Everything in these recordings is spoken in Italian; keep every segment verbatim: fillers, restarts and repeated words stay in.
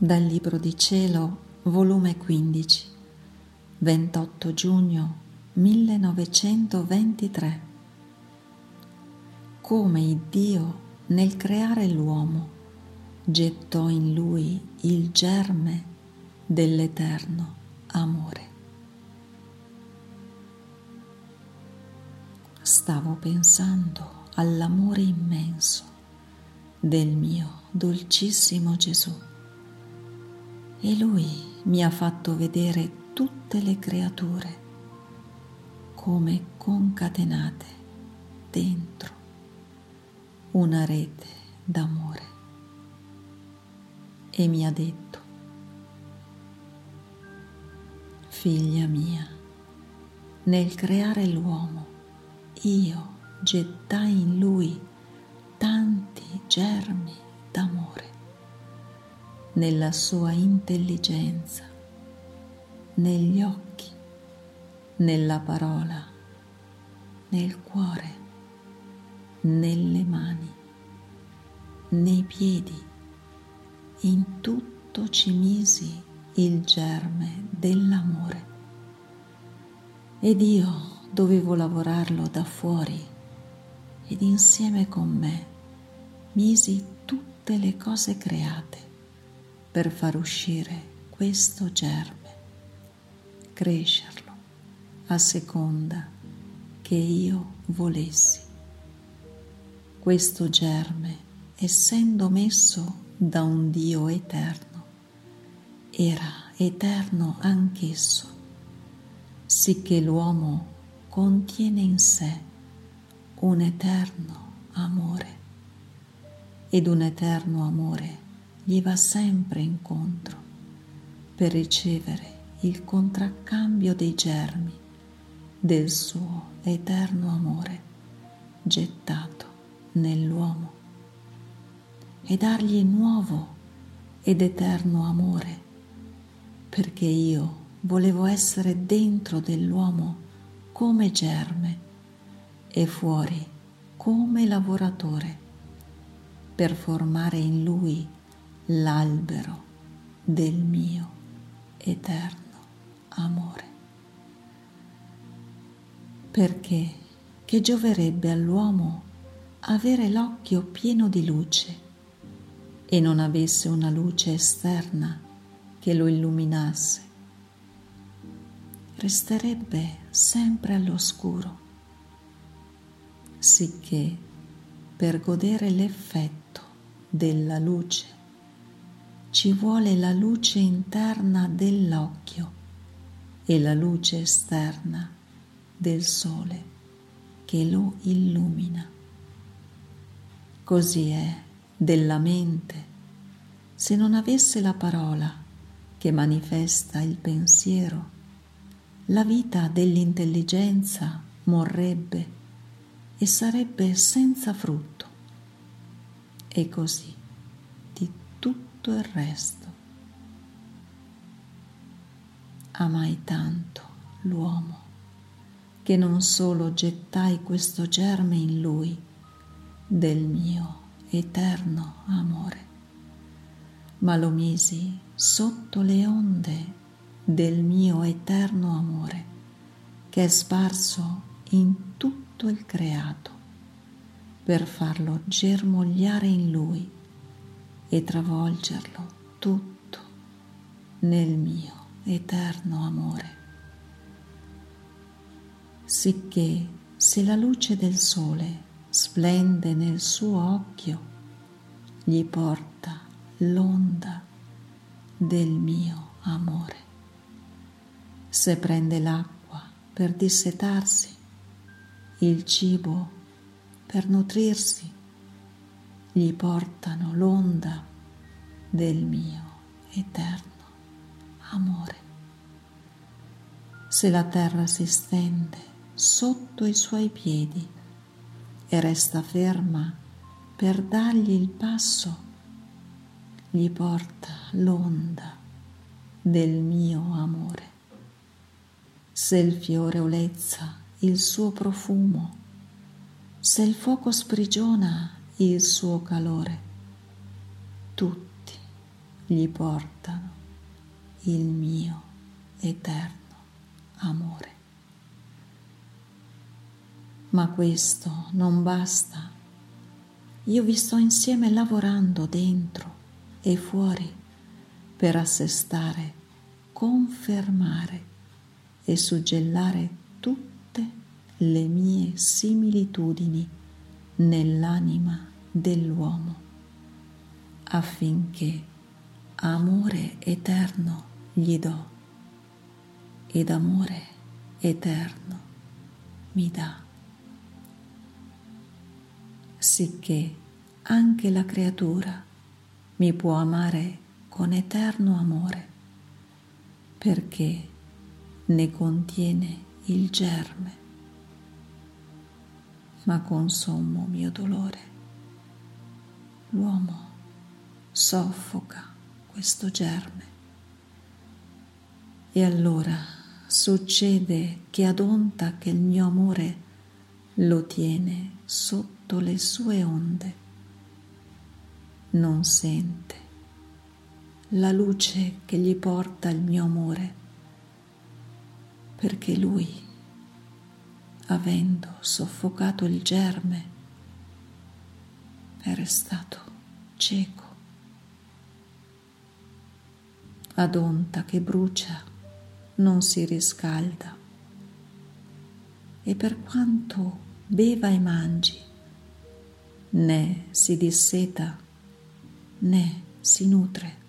Dal Libro di Cielo, volume quindici, ventotto giugno millenovecentoventitré. Come Iddio, nel creare l'uomo, gettò in lui il germe dell'eterno amore. Stavo pensando all'amore immenso del mio dolcissimo Gesù. E Lui mi ha fatto vedere tutte le creature come concatenate dentro una rete d'amore. E mi ha detto: figlia mia, nel creare l'uomo io gettai in lui tanti germi d'amore. Nella sua intelligenza, negli occhi, nella parola, nel cuore, nelle mani, nei piedi, in tutto ci misi il germe dell'amore. Ed io dovevo lavorarlo da fuori, ed insieme con me misi tutte le cose create per far uscire questo germe, crescerlo a seconda che io volessi. Questo germe, essendo messo da un Dio eterno, era eterno anch'esso, sicché l'uomo contiene in sé un eterno amore, ed un eterno amore gli va sempre incontro per ricevere il contraccambio dei germi del suo eterno amore gettato nell'uomo, e dargli nuovo ed eterno amore, perché io volevo essere dentro dell'uomo come germe e fuori come lavoratore, per formare in lui l'albero del mio eterno amore. Perché che gioverebbe all'uomo avere l'occhio pieno di luce e non avesse una luce esterna che lo illuminasse? Resterebbe sempre all'oscuro, sicché per godere l'effetto della luce ci vuole la luce interna dell'occhio e la luce esterna del sole che lo illumina. Così è della mente: se non avesse la parola che manifesta il pensiero, la vita dell'intelligenza morrebbe e sarebbe senza frutto. E così di tutto il resto. Amai tanto l'uomo che non solo gettai questo germe in lui del mio eterno amore, ma lo misi sotto le onde del mio eterno amore, che è sparso in tutto il creato, per farlo germogliare in lui e travolgerlo tutto nel mio eterno amore. Sicché se la luce del sole splende nel suo occhio, gli porta l'onda del mio amore. Se prende l'acqua per dissetarsi, il cibo per nutrirsi, gli portano l'onda del mio eterno amore. Se la terra si stende sotto i suoi piedi e resta ferma per dargli il passo, gli porta l'onda del mio amore. Se il fiore olezza il suo profumo, se il fuoco sprigiona il suo calore, tutti gli portano il mio eterno amore. Ma questo non basta. Io vi sto insieme lavorando dentro e fuori per assestare, confermare e suggellare tutte le mie similitudini nell'anima dell'uomo, affinché amore eterno gli do ed amore eterno mi dà, sicché anche la creatura mi può amare con eterno amore, perché ne contiene il germe. Ma con sommo mio dolore, l'uomo soffoca questo germe, e allora succede che ad onta che il mio amore lo tiene sotto le sue onde, non sente la luce che gli porta il mio amore, perché lui, avendo soffocato il germe, è restato cieco. Ad onta che brucia non si riscalda, e per quanto beva e mangi né si disseta né si nutre.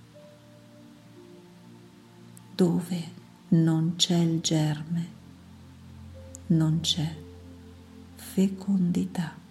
Dove non c'è il germe, non c'è fecondità.